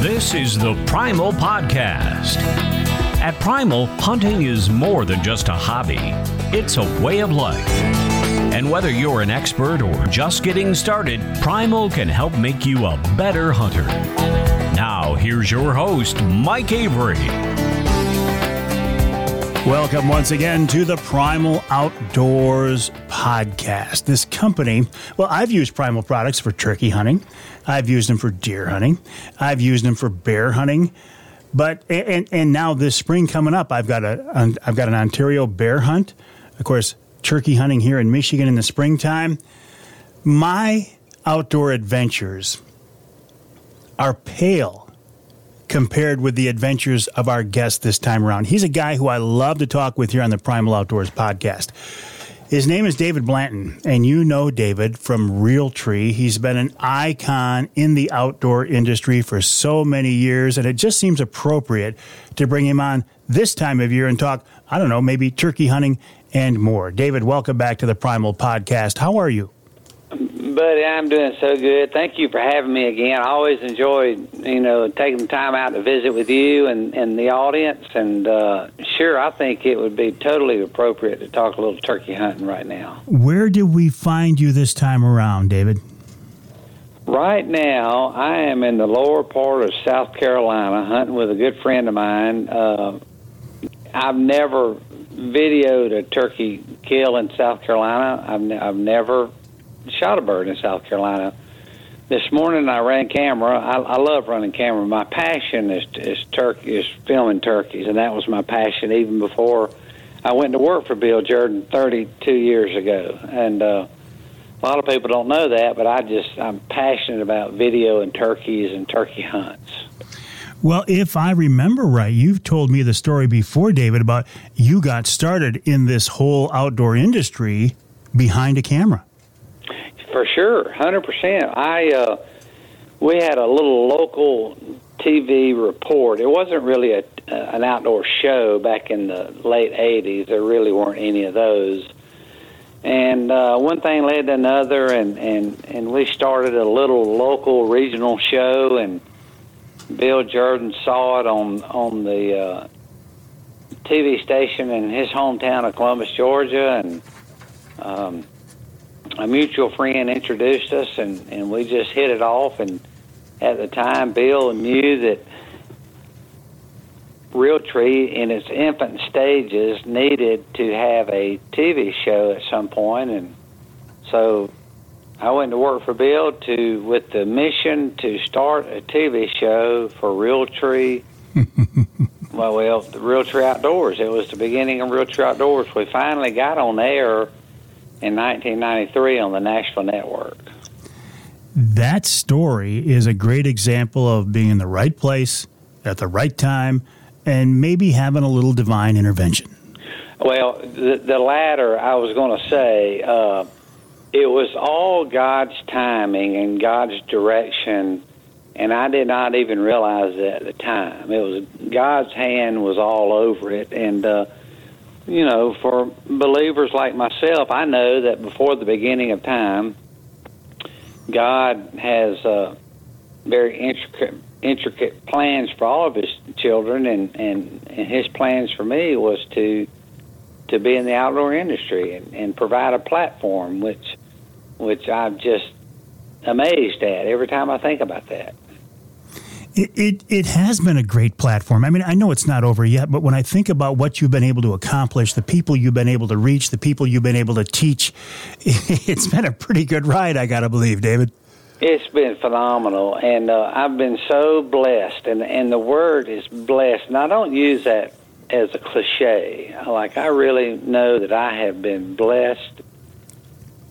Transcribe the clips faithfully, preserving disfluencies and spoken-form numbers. This is the Primal Podcast. At Primal, hunting is more than just a hobby. It's a way of life. And whether you're an expert or just getting started, Primal can help make you a better hunter. Now, here's your host, Mike Avery. Welcome once again to the Primal Outdoors Podcast. This company, well, I've used Primal products for turkey hunting. I've used them for deer hunting. I've used them for bear hunting. But and and now this spring coming up, I've got a I've got an Ontario bear hunt. Of course, turkey hunting here in Michigan in the springtime. My outdoor adventures are pale compared with the adventures of our guest this time around. He's a guy who I love to talk with here on the Primal Outdoors Podcast. His name is David Blanton, and you know David from Realtree. He's been an icon in the outdoor industry for so many years, and it just seems appropriate to bring him on this time of year and talk, I don't know, maybe turkey hunting and more. David, welcome back to the Primal Podcast. How are you? Buddy, I'm doing so good. Thank you for having me again. I always enjoyed, you know, taking the time out to visit with you and, and the audience. And uh, sure, I think it would be totally appropriate to talk a little turkey hunting right now. Where do we find you this time around, David? Right now, I am in the lower part of South Carolina hunting with a good friend of mine. Uh, I've never videoed a turkey kill in South Carolina. I've, ne- I've never... shot a bird in South Carolina. This morning I ran camera. I, I love running camera. My passion is is turkey, is filming turkeys, and that was my passion even before I went to work for Bill Jordan thirty-two years ago. And uh, a lot of people don't know that, but I just I'm passionate about video and turkeys and turkey hunts. Well, if I remember right, you've told me the story before, David, about you got started in this whole outdoor industry behind a camera. For sure, one hundred percent. I, uh, we had a little local T V report. It wasn't really a, uh, an outdoor show back in the late eighties. There really weren't any of those. And uh, one thing led to another, and, and, and we started a little local regional show, and Bill Jordan saw it on, on the uh, T V station in his hometown of Columbus, Georgia, and... Um, a mutual friend introduced us, and, and we just hit it off. And at the time, Bill knew that Realtree, in its infant stages, needed to have a T V show at some point. And so I went to work for Bill to with the mission to start a T V show for Realtree well, the Realtree Outdoors. It was the beginning of Realtree Outdoors. We finally got on air in nineteen ninety-three on the Nashville network. That story is a great example of being in the right place at the right time and maybe having a little divine intervention. Well, the, the latter, I was going to say, uh, it was all God's timing and God's direction, and I did not even realize it at the time. It was God's hand was all over it, and uh, you know, for believers like myself, I know that before the beginning of time, God has uh, very intricate, intricate plans for all of His children, and, and, and His plans for me was to to be in the outdoor industry and, and provide a platform, which which I'm just amazed at every time I think about that. It, it it has been a great platform. I mean, I know it's not over yet, but when I think about what you've been able to accomplish, the people you've been able to reach, the people you've been able to teach, it's been a pretty good ride, I got to believe, David. It's been phenomenal, and uh, I've been so blessed, and, and the word is blessed, and I don't use that as a cliche. Like, I really know that I have been blessed.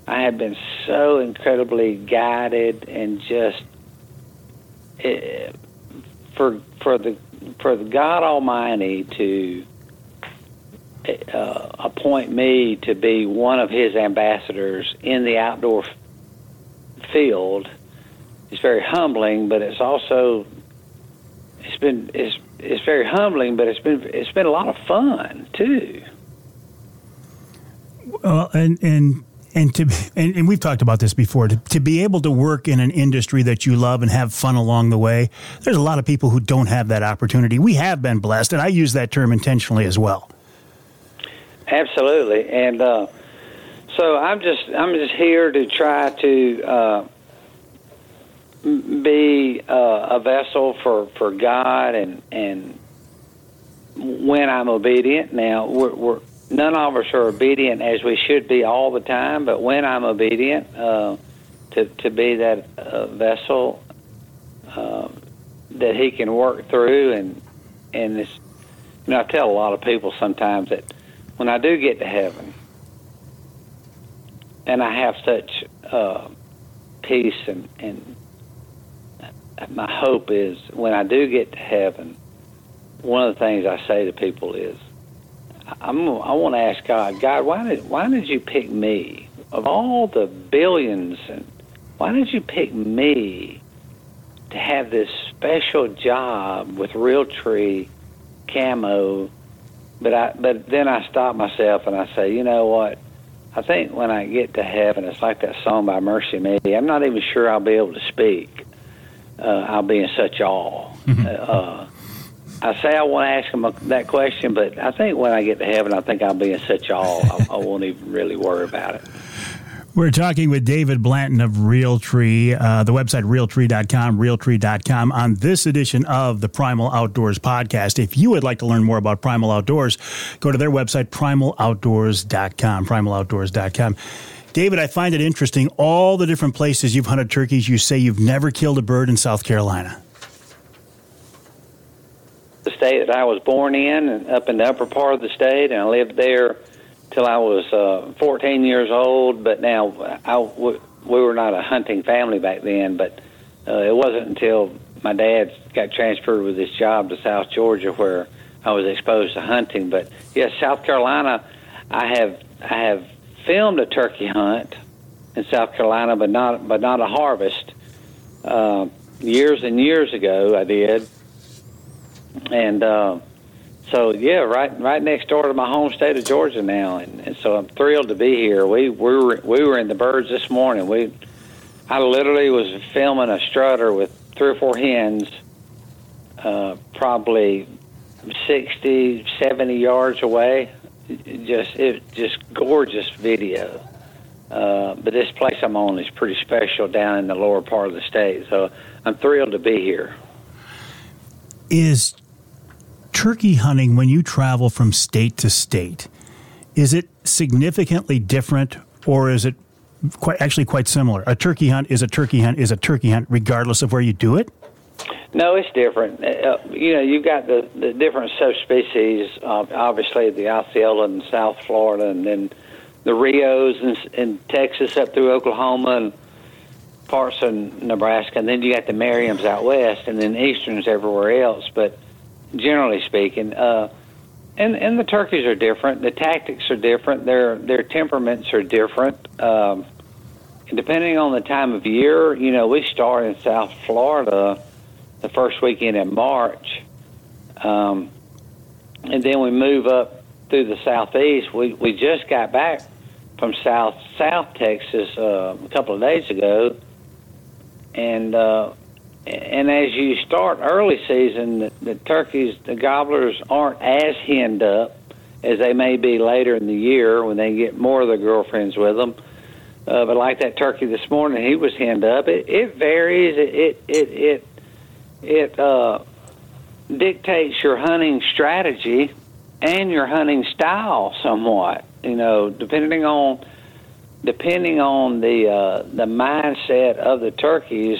I have been so incredibly guided and just... It, For for the for the God Almighty to uh, appoint me to be one of His ambassadors in the outdoor f- field is very humbling, but it's also it's been it's it's very humbling, but it's been it's been a lot of fun too. Well, and and. And to and, and we've talked about this before, to, to be able to work in an industry that you love and have fun along the way, there's a lot of people who don't have that opportunity. We have been blessed, and I use that term intentionally as well. Absolutely. And uh, so I'm just I'm just here to try to uh, be uh, a vessel for, for God, and and when I'm obedient. Now, we're... we're none of us are obedient as we should be all the time, but when I'm obedient, uh, to to be that uh, vessel uh, that He can work through, and and this, you know, I tell a lot of people sometimes that when I do get to heaven, and I have such uh, peace, and and my hope is when I do get to heaven, one of the things I say to people is, I'm, I want to ask God, God, why did why did you pick me? Of all the billions, and why did you pick me to have this special job with Realtree Camo? But I, but then I stop myself and I say, you know what? I think when I get to heaven, it's like that song by Mercy Me. I'm not even sure I'll be able to speak. Uh, I'll be in such awe. Mm-hmm. Uh, I say I want to ask him that question, but I think when I get to heaven, I think I'll be in such awe, I, I won't even really worry about it. We're talking with David Blanton of Realtree, uh, the website realtree dot com, realtree dot com, on this edition of the Primal Outdoors podcast. If you would like to learn more about Primal Outdoors, go to their website, primal outdoors dot com, primal outdoors dot com. David, I find it interesting, all the different places you've hunted turkeys. You say you've never killed a bird in South Carolina. The state that I was born in, and up in the upper part of the state, and I lived there till I was uh, fourteen years old. But now, I, we were not a hunting family back then, but uh, it wasn't until my dad got transferred with his job to South Georgia where I was exposed to hunting. But yes, South Carolina, I have I have filmed a turkey hunt in South Carolina, but not but not a harvest. Uh, years and years ago, I did. And uh, so, yeah, right, right next door to my home state of Georgia now, and, and so I'm thrilled to be here. We, we were we were in the birds this morning. We, I literally was filming a strutter with three or four hens, uh, probably sixty, seventy yards away. Just it, just gorgeous video. Uh, but this place I'm on is pretty special down in the lower part of the state, so I'm thrilled to be here. Is turkey hunting, when you travel from state to state, is it significantly different, or is it quite, actually quite similar? A turkey hunt is a turkey hunt is a turkey hunt, regardless of where you do it? No, it's different. Uh, you know, you've got the, the different subspecies, uh, obviously the Osceola in South Florida, and then the Rios in, in Texas up through Oklahoma and parts of Nebraska, and then you got the Merriams out west, and then Easterns everywhere else. But generally speaking, uh, and and the turkeys are different. The tactics are different. Their their temperaments are different. Um, depending on the time of year, you know, we start in South Florida the first weekend in March, um, and then we move up through the southeast. We we just got back from South South Texas uh, a couple of days ago, and uh, and as you start early season, the, the turkeys, the gobblers aren't as henned up as they may be later in the year when they get more of their girlfriends with them. Uh, but like that turkey this morning, he was henned up. It, it varies. It it it. it It uh, dictates your hunting strategy and your hunting style somewhat. You know, depending on depending on the uh, the mindset of the turkeys,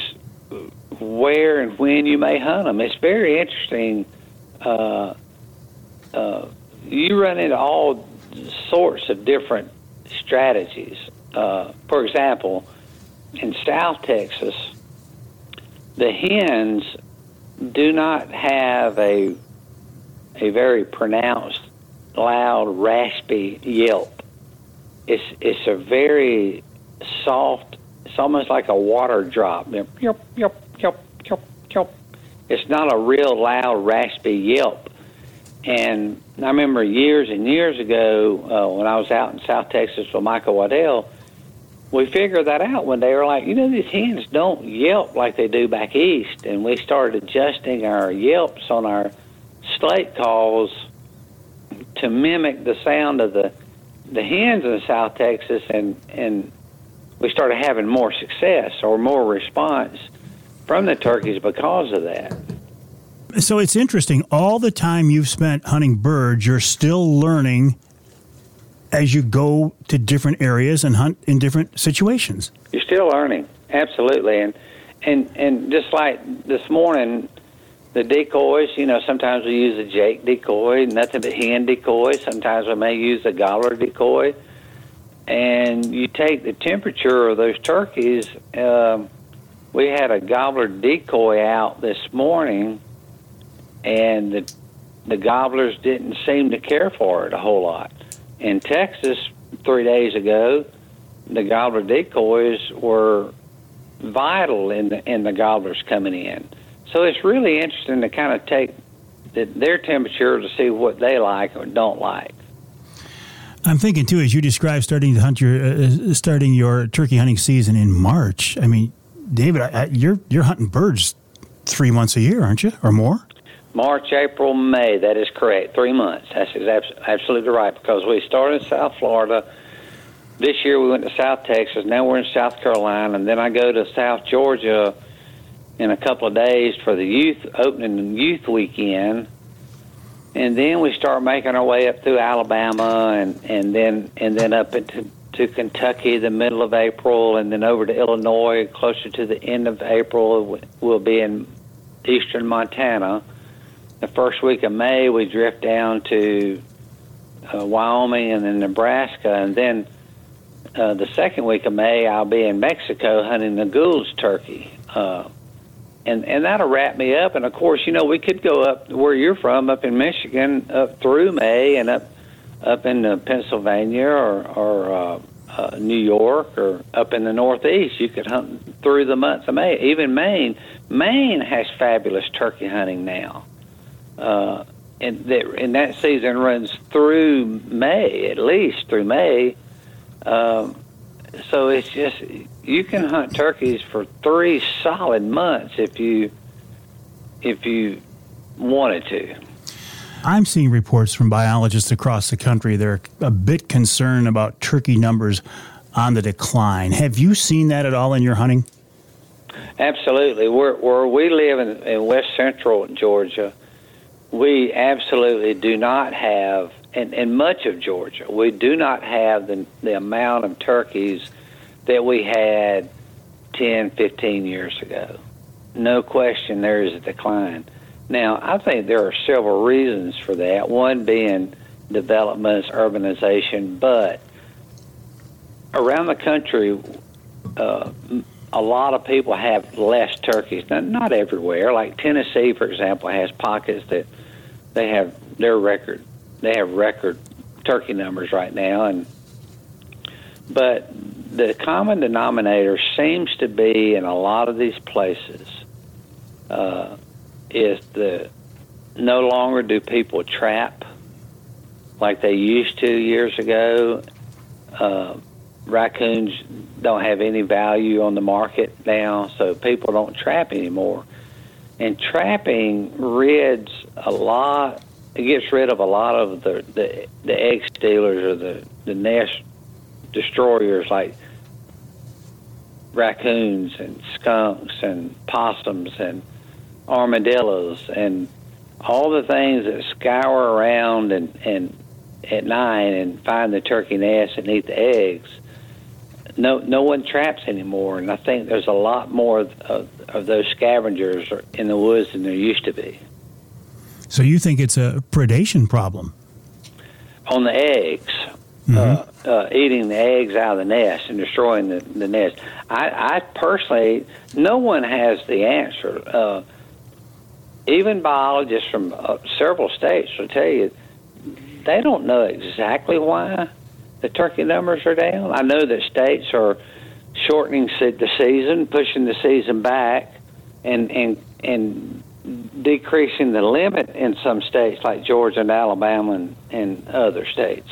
where and when you may hunt them. It's very interesting. Uh, uh, you run into all sorts of different strategies. Uh, for example, in South Texas, the hens do not have a a very pronounced, loud, raspy yelp. It's it's a very soft. It's almost like a water drop. Yelp, yelp, yelp, yelp, yelp. It's not a real loud, raspy yelp. And I remember years and years ago uh, when I was out in South Texas with Michael Waddell, we figured that out one day. We're like, you know, these hens don't yelp like they do back east. And we started adjusting our yelps on our slate calls to mimic the sound of the the hens in South Texas. And, and we started having more success or more response from the turkeys because of that. So it's interesting. All the time you've spent hunting birds, you're still learning as you go to different areas and hunt in different situations. You're still learning, absolutely. And and and just like this morning, the decoys, you know, sometimes we use a jake decoy, nothing but hen decoy. Sometimes we may use a gobbler decoy. And you take the temperature of those turkeys. Um, we had a gobbler decoy out this morning, and the, the gobblers didn't seem to care for it a whole lot. In Texas, three days ago, the gobbler decoys were vital in the in the gobblers coming in. So it's really interesting to kind of take the, their temperature to see what they like or don't like. I'm thinking too, as you described, starting to hunt your uh, starting your turkey hunting season in March. I mean, David, I, I, you're you're hunting birds three months a year, aren't you, or more? March, April, May. That is correct. Three months. That's absolutely right, because we started in South Florida. This year we went to South Texas. Now we're in South Carolina. And then I go to South Georgia in a couple of days for the youth opening youth weekend. And then we start making our way up through Alabama and, and then and then up into to Kentucky the middle of April, and then over to Illinois closer to the end of April. We'll be in eastern Montana. The first week of May, we drift down to uh, Wyoming and then Nebraska. And then uh, the second week of May, I'll be in Mexico hunting the Gould's turkey. Uh, and, and that'll wrap me up. And, of course, you know, we could go up where you're from, up in Michigan, up through May and up up in uh, Pennsylvania or, or uh, uh, New York or up in the Northeast. You could hunt through the month of May. Even Maine. Maine has fabulous turkey hunting now. Uh, and, that, and that season runs through May, at least through May. Um, so it's just, you can hunt turkeys for three solid months if you if you wanted to. I'm seeing reports from biologists across the country. They're a bit concerned about turkey numbers on the decline. Have you seen that at all in your hunting? Absolutely. Where, where we live in, in west central Georgia, we absolutely do not have, and, and much of Georgia, we do not have the, the amount of turkeys that we had ten, fifteen years ago. no question there is a decline. Now, I think there are several reasons for that, one being developments, urbanization, but around the country, uh, a lot of people have less turkeys. Now, not everywhere. Like Tennessee, for example, has pockets that they have their record. They have record turkey numbers right now, and but the common denominator seems to be in a lot of these places uh, is the no longer do people trap like they used to years ago. Uh, raccoons don't have any value on the market now, so people don't trap anymore. And trapping rids a lot, it gets rid of a lot of the, the, the egg stealers or the, the nest destroyers like raccoons and skunks and possums and armadillos and all the things that scour around and, and at night and find the turkey nest and eat the eggs. No, no one traps anymore, and I think there's a lot more of, of, of those scavengers in the woods than there used to be. So you think it's a predation problem? On the eggs. Mm-hmm. Uh, Uh, eating the eggs out of the nest and destroying the, the nest. I, I personally, no one has the answer. Uh, even biologists from uh, several states will tell you they don't know exactly why the turkey numbers are down. I know that states are shortening the season, pushing the season back, and and and decreasing the limit in some states like Georgia and Alabama and, and other states.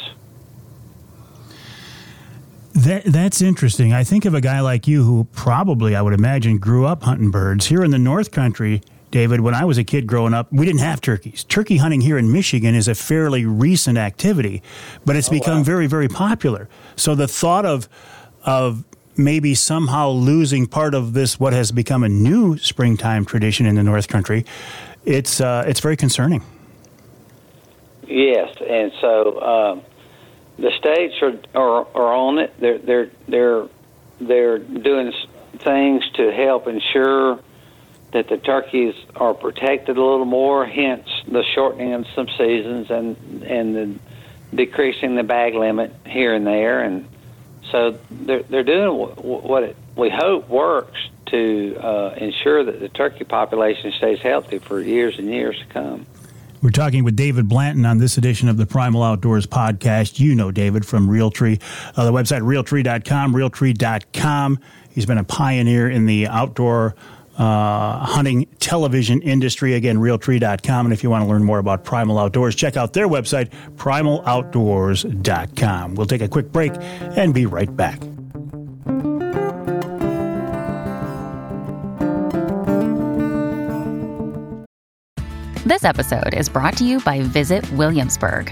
That, that's interesting. I think of a guy like you who probably, I would imagine, grew up hunting birds. Here in the North Country, David, when I was a kid growing up, we didn't have turkeys. Turkey hunting here in Michigan is a fairly recent activity, but it's oh, become wow. very, very popular. So the thought of of maybe somehow losing part of this, what has become a new springtime tradition in the North Country, it's uh, it's very concerning. Yes, and so... Um The states are, are are on it. They're they're they're they're doing things to help ensure that the turkeys are protected a little more. Hence, the shortening of some seasons and and the decreasing the bag limit here and there. And so they're they're doing what it, we hope works to uh, ensure that the turkey population stays healthy for years and years to come. We're talking with David Blanton on this edition of the Primal Outdoors podcast. You know David from Realtree, uh, the website realtree dot com, realtree dot com. He's been a pioneer in the outdoor uh, hunting television industry. Again, realtree dot com. And if you want to learn more about Primal Outdoors, check out their website, primal outdoors dot com. We'll take a quick break and be right back. This episode is brought to you by Visit Williamsburg.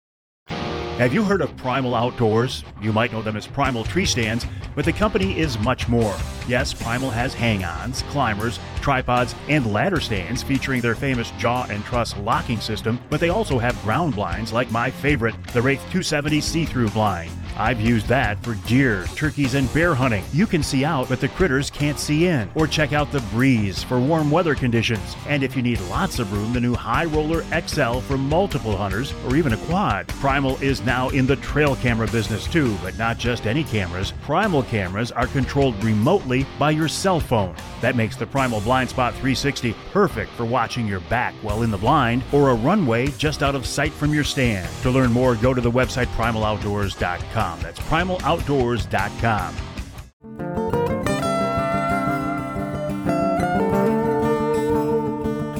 Have you heard of Primal Outdoors? You might know them as Primal Tree Stands, but the company is much more. Yes, Primal has hang-ons, climbers, tripods, and ladder stands featuring their famous jaw and truss locking system, but they also have ground blinds like my favorite, the Wraith two seventy see-through blind. I've used that for deer, turkeys, and bear hunting. You can see out, but the critters can't see in. Or check out the Breeze for warm weather conditions. And if you need lots of room, the new High Roller X L for multiple hunters or even a quad. Primal is now in the trail camera business too, but not just any cameras. Primal cameras are controlled remotely by your cell phone. That makes the Primal Blind Spot three sixty perfect for watching your back while in the blind or a runway just out of sight from your stand. To learn more, go to the website primal outdoors dot com. That's primal outdoors dot com.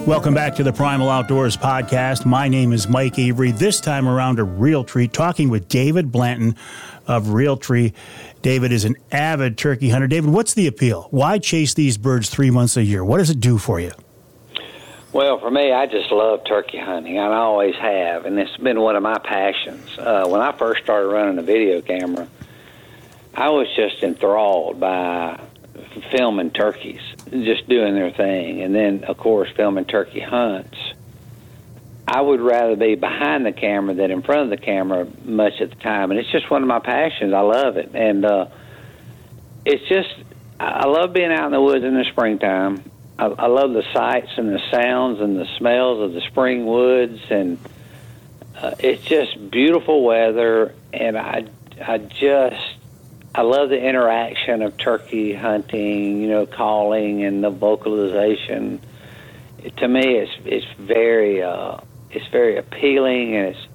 Welcome back to the Primal Outdoors podcast. My name is Mike Avery. This time around a Realtree, talking with David Blanton of Realtree. David is an avid turkey hunter. David, what's the appeal? Why chase these birds three months a year? What does it do for you? Well, for me, I just love turkey hunting, and I always have, and it's been one of my passions. Uh, when I first started running a video camera, I was just enthralled by filming turkeys, just doing their thing, and then, of course, filming turkey hunts. I would rather be behind the camera than in front of the camera much at the time, and it's just one of my passions. I love it, and uh, it's just, I love being out in the woods in the springtime. I love the sights and the sounds and the smells of the spring woods, and uh, it's just beautiful weather, and I, I just, I love the interaction of turkey hunting, you know, calling and the vocalization. It, to me, it's it's very uh, it's very appealing, and it's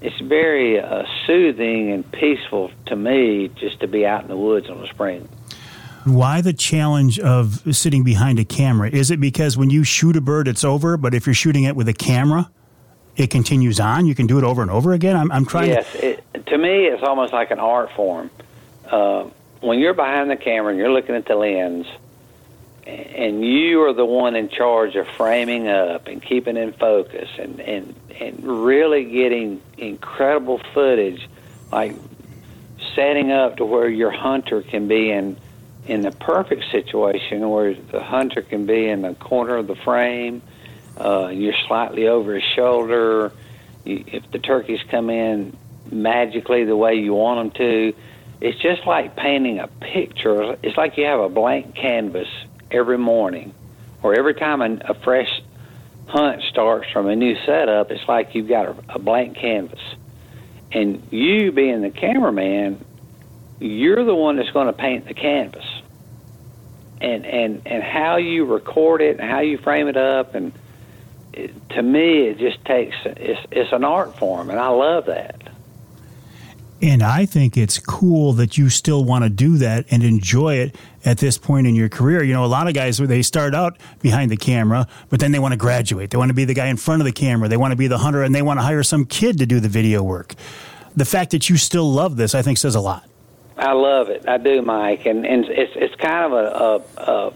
it's very uh, soothing and peaceful to me just to be out in the woods on the spring. Why the challenge of sitting behind a camera? Is it because when you shoot a bird, it's over, but if you're shooting it with a camera, it continues on? You can do it over and over again? I'm, I'm trying yes, to... It, to me, it's almost like an art form. Uh, when you're behind the camera and you're looking at the lens, and you are the one in charge of framing up and keeping in focus and, and, and really getting incredible footage, like setting up to where your hunter can be in... in the perfect situation where the hunter can be in the corner of the frame, uh, you're slightly over his shoulder. You, if the turkeys come in magically the way you want them to, it's just like painting a picture. It's like you have a blank canvas every morning, or every time a, a fresh hunt starts from a new setup, it's like you've got a, a blank canvas. And you being the cameraman, you're the one that's going to paint the canvas. And, and and how you record it and how you frame it up, and it, to me, it just takes, it's, it's an art form, and I love that. And I think it's cool that you still want to do that and enjoy it at this point in your career. You know, a lot of guys, they start out behind the camera, but then they want to graduate. They want to be the guy in front of the camera. They want to be the hunter, and they want to hire some kid to do the video work. The fact that you still love this, I think, says a lot. I love it. I do, Mike, and, and it's it's kind of a a,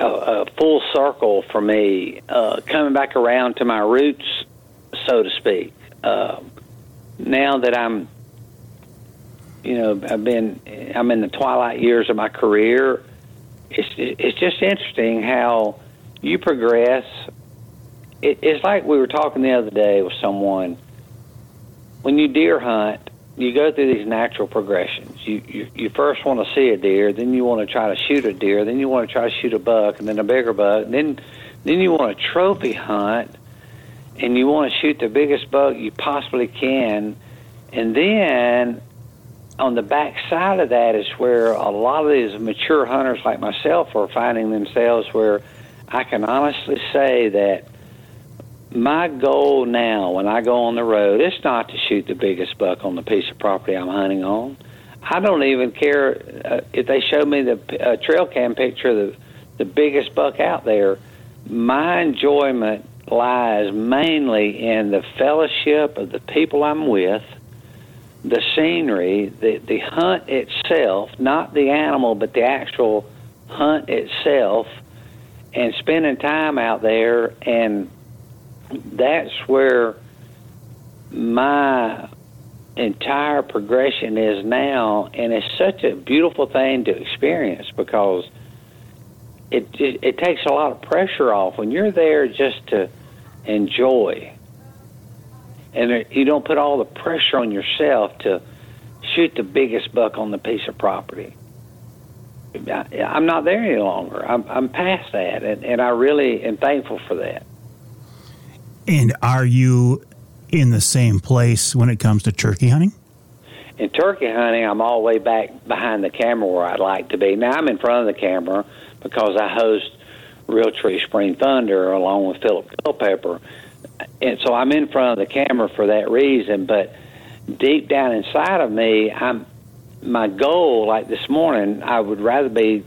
a, a full circle for me, uh, coming back around to my roots, so to speak. Uh, now that I'm, you know, I've been I'm in the twilight years of my career. It's it's just interesting how you progress. It, it's like we were talking the other day with someone. When you deer hunt, you go through these natural progressions. You, you you first want to see a deer, then you want to try to shoot a deer, then you want to try to shoot a buck, and then a bigger buck. And then then you want to trophy hunt, and you want to shoot the biggest buck you possibly can. And then on the back side of that is where a lot of these mature hunters like myself are finding themselves, where I can honestly say that my goal now when I go on the road, it's not to shoot the biggest buck on the piece of property I'm hunting on. I don't even care uh, if they show me the uh, trail cam picture of the, the biggest buck out there. My enjoyment lies mainly in the fellowship of the people I'm with, the scenery, the, the hunt itself, not the animal, but the actual hunt itself, and spending time out there. And that's where my entire progression is now, and it's such a beautiful thing to experience, because it, it it takes a lot of pressure off when you're there just to enjoy, and you don't put all the pressure on yourself to shoot the biggest buck on the piece of property. I, I'm not there any longer. I'm, I'm past that, and, and I really am thankful for that. And are you in the same place when it comes to turkey hunting? In turkey hunting, I'm all the way back behind the camera where I'd like to be. Now, I'm in front of the camera because I host Realtree Spring Thunder along with Phillip Culpepper. And so I'm in front of the camera for that reason. But deep down inside of me, I'm my goal, like this morning, I would rather be,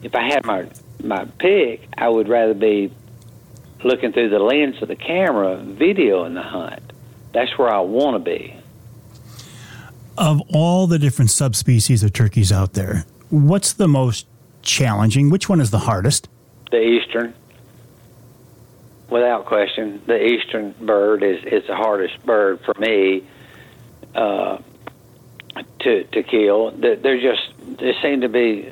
if I had my, my pick, I would rather be looking through the lens of the camera, videoing the hunt. That's where I want to be. Of all the different subspecies of turkeys out there, what's the most challenging? Which one is the hardest? The eastern. without question, the eastern bird is, is the hardest bird for me uh, to to kill. They're just, they seem to be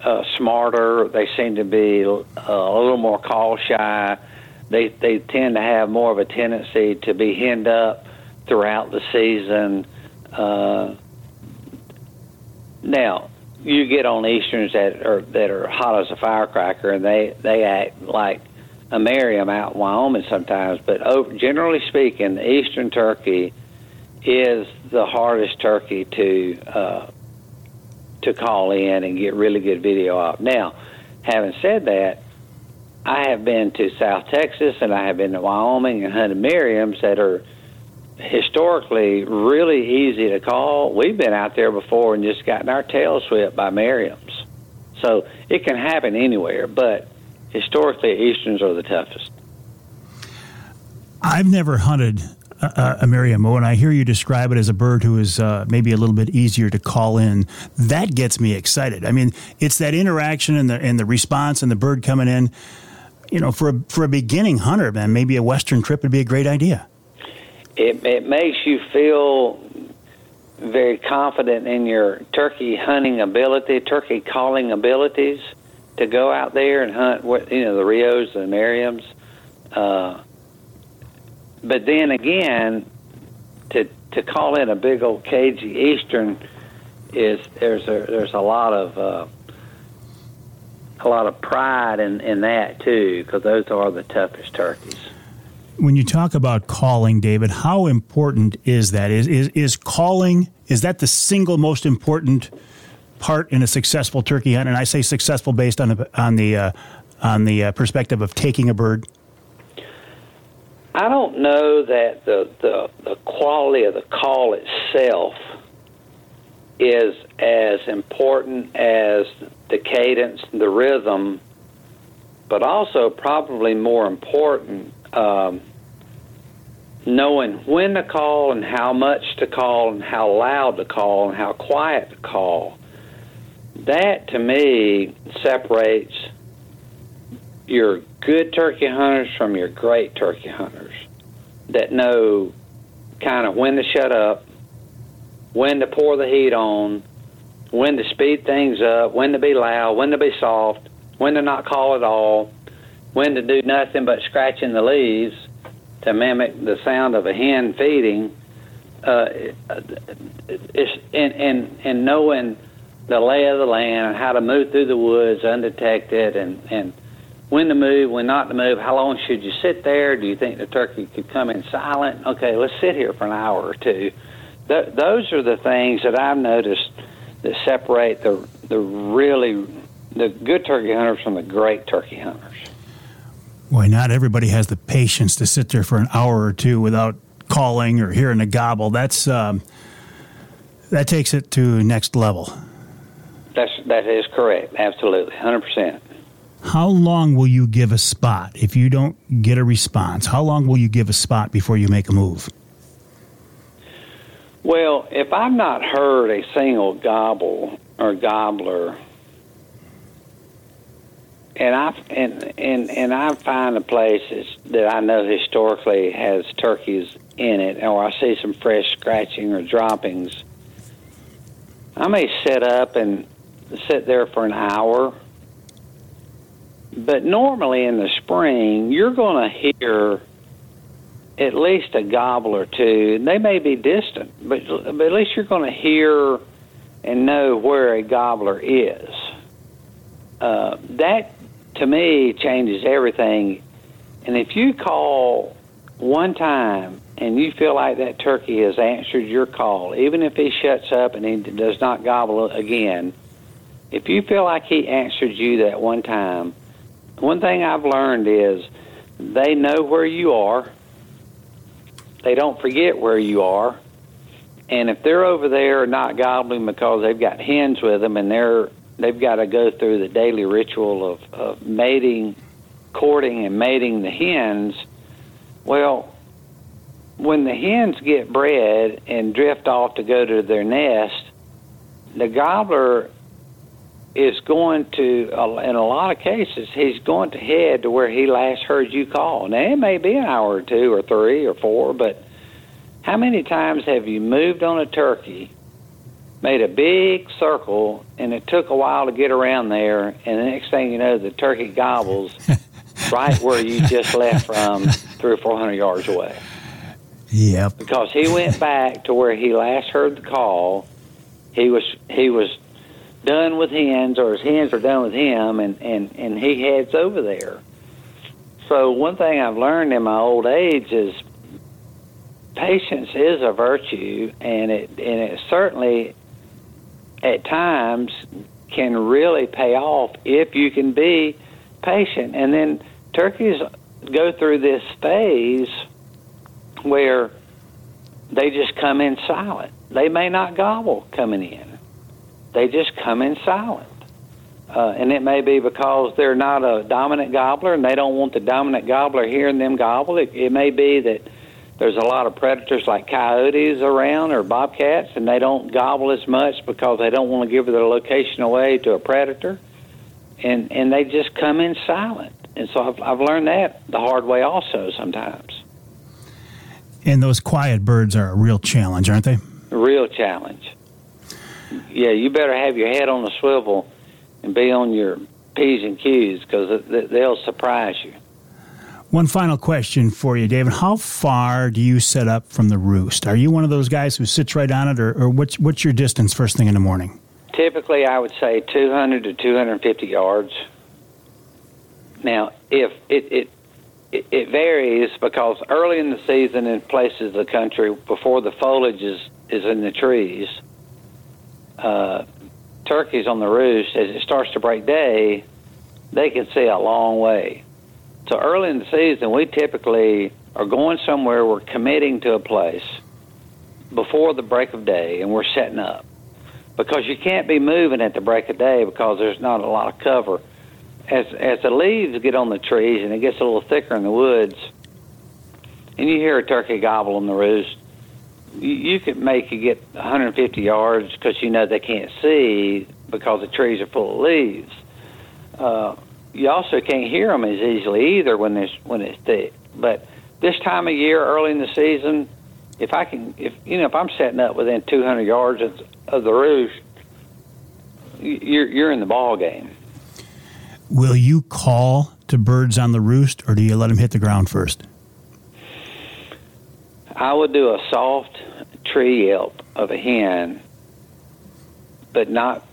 uh, smarter. They seem to be uh, a little more call shy. They they tend to have more of a tendency to be henned up throughout the season. Uh, now, you get on easterns that are that are hot as a firecracker, and they, they act like a Merriam out in Wyoming sometimes. But over, generally speaking, eastern turkey is the hardest turkey to uh, to call in and get really good video of. Now, having said that, I have been to South Texas and I have been to Wyoming and hunted Merriams that are historically really easy to call. We've been out there before and just gotten our tails whipped by Merriams. So it can happen anywhere, but historically easterns are the toughest. I've never hunted a, a Merriam, but when I hear you describe it as a bird who is uh, maybe a little bit easier to call in, that gets me excited. I mean, it's that interaction and the and the response and the bird coming in. You know, for a, for a beginning hunter, man, maybe a western trip would be a great idea. It, it makes you feel very confident in your turkey hunting ability, turkey calling abilities, to go out there and hunt what, you know, the Rios and the Merriams. Uh, but then again, to to call in a big old cagey eastern is there's a, there's a lot of uh, a lot of pride in, in that too, because those are the toughest turkeys. When you talk about calling, David, how important is that? Is, is is calling, is that the single most important part in a successful turkey hunt? And I say successful based on the on the uh, on the uh, perspective of taking a bird. I don't know that the, the the quality of the call itself is as important as the cadence, the rhythm, but also probably more important. Um, knowing when to call and how much to call and how loud to call and how quiet to call, that to me separates your good turkey hunters from your great turkey hunters that know kind of when to shut up, when to pour the heat on, when to speed things up, when to be loud, when to be soft, when to not call at all, when to do nothing but scratching the leaves to mimic the sound of a hen feeding, uh, it's, and, and, and knowing the lay of the land and how to move through the woods undetected, and, and when to move, when not to move, how long should you sit there? Do you think the turkey could come in silent? Okay, let's sit here for an hour or two. Th- those are the things that I've noticed that separate the the really the good turkey hunters from the great turkey hunters. Boy, not everybody has the patience to sit there for an hour or two without calling or hearing a gobble. That's um, that takes it to next level. That's that is correct. Absolutely, one hundred percent. How long will you give a spot if you don't get a response? How long will you give a spot before you make a move? Well, if I've not heard a single gobble or gobbler. And I and, and and I find a place that I know historically has turkeys in it, or I see some fresh scratching or droppings. I may sit up and sit there for an hour, but normally in the spring you're going to hear at least a gobble or two. They may be distant, but, but at least you're going to hear and know where a gobbler is. Uh, that. To me, changes everything. And if you call one time and you feel like that turkey has answered your call, even if he shuts up and he does not gobble again, if you feel like he answered you that one time, one thing I've learned is they know where you are. They don't forget where you are. And if they're over there not gobbling because they've got hens with them and they're They've got to go through the daily ritual of, of mating, courting, and mating the hens. Well, when the hens get bred and drift off to go to their nest, the gobbler is going to, uh, in a lot of cases, he's going to head to where he last heard you call. Now, it may be an hour or two or three or four, but how many times have you moved on a turkey, made a big circle, and it took a while to get around there, and the next thing you know, the turkey gobbles right where you just left from three or four hundred yards away? Yep. Because he went back to where he last heard the call. He was he was done with hens, or his hens were done with him, and, and, and he heads over there. So one thing I've learned in my old age is patience is a virtue, and it and it certainly at times can really pay off if you can be patient. And then turkeys go through this phase where they just come in silent. They may not gobble coming in. They just come in silent. Uh, and it may be because they're not a dominant gobbler and they don't want the dominant gobbler hearing them gobble. It, it may be that there's a lot of predators like coyotes around or bobcats, and they don't gobble as much because they don't want to give their location away to a predator. And and they just come in silent. And so I've, I've learned that the hard way also sometimes. And those quiet birds are a real challenge, aren't they? A real challenge. Yeah, you better have your head on a swivel and be on your P's and Q's, because they'll surprise you. One final question for you, David. How far do you set up from the roost? Are you one of those guys who sits right on it, or, or what's, what's your distance first thing in the morning? Typically, I would say two hundred to two hundred fifty yards. Now, if it... it It varies, because early in the season in places of the country, before the foliage is, is in the trees, uh, turkeys on the roost, as it starts to break day, they can see a long way. So early in the season, we typically are going somewhere, we're committing to a place before the break of day, and we're setting up. Because you can't be moving at the break of day because there's not a lot of cover. As as the leaves get on the trees and it gets a little thicker in the woods, and you hear a turkey gobble on the roost, you, you could make you get one hundred fifty yards, because you know they can't see because the trees are full of leaves. Uh, you also can't hear them as easily either when it's when it's thick. But this time of year, early in the season, if I can, if you know, if I'm setting up within two hundred yards of, of the roost, you're you're in the ball game. Will you call to birds on the roost, or do you let them hit the ground first? I would do a soft tree yelp of a hen, but not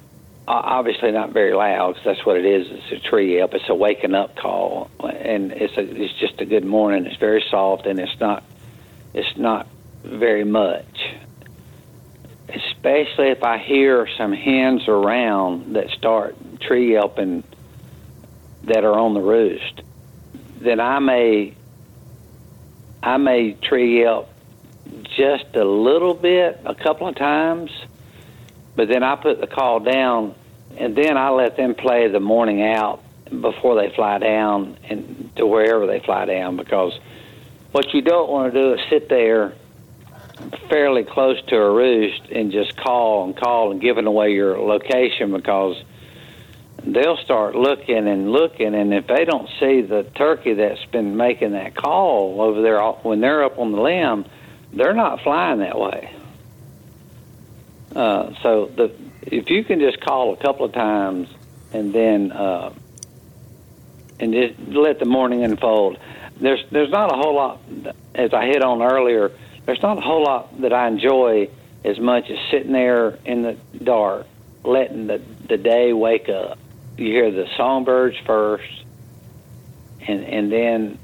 obviously not very loud, because that's what it is. It's a tree yelp. It's a waking up call, and it's a, it's just a good morning. It's very soft, and it's not it's not very much. Especially if I hear some hens around that start tree yelping that are on the roost, then I may I may tree yelp just a little bit, a couple of times, but then I put the call down, and then I let them play the morning out before they fly down and to wherever they fly down, because what you don't want to do is sit there fairly close to a roost and just call and call and giving away your location, because they'll start looking and looking, and if they don't see the turkey that's been making that call over there when they're up on the limb, they're not flying that way. Uh, so the, if you can just call a couple of times and then uh, and just let the morning unfold. There's there's not a whole lot, as I hit on earlier, there's not a whole lot that I enjoy as much as sitting there in the dark, letting the, the day wake up. You hear the songbirds first, and and then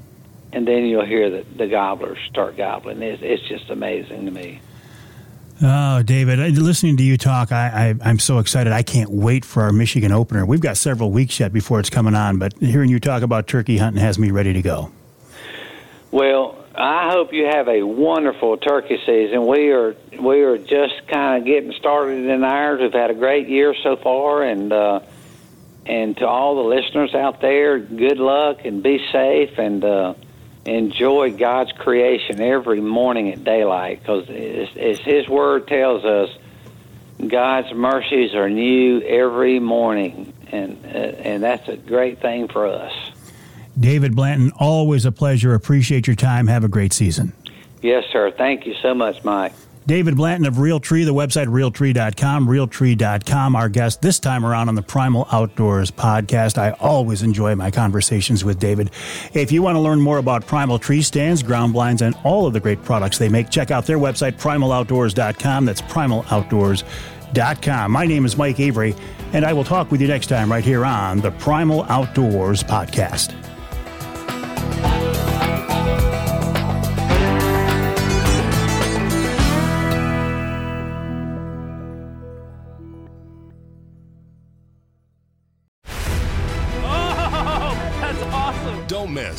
and then you'll hear the, the gobblers start gobbling. It's, it's just amazing to me. Oh, David, listening to you talk, I, I, I'm so excited. I can't wait for our Michigan opener. We've got several weeks yet before it's coming on, but hearing you talk about turkey hunting has me ready to go. Well, I hope you have a wonderful turkey season. We are we are just kind of getting started in ours. We've had a great year so far, and uh, and to all the listeners out there, good luck and be safe, and uh, enjoy God's creation every morning at daylight, because as His Word tells us, God's mercies are new every morning, and and that's a great thing for us. David Blanton, always a pleasure. Appreciate your time. Have a great season. Yes, sir. Thank you so much, Mike. David Blanton of Realtree, the website realtree dot com, realtree dot com, our guest this time around on the Primal Outdoors podcast. I always enjoy my conversations with David. If you want to learn more about Primal tree stands, ground blinds, and all of the great products they make, check out their website, primal outdoors dot com. That's primal outdoors dot com. My name is Mike Avery, and I will talk with you next time right here on the Primal Outdoors podcast.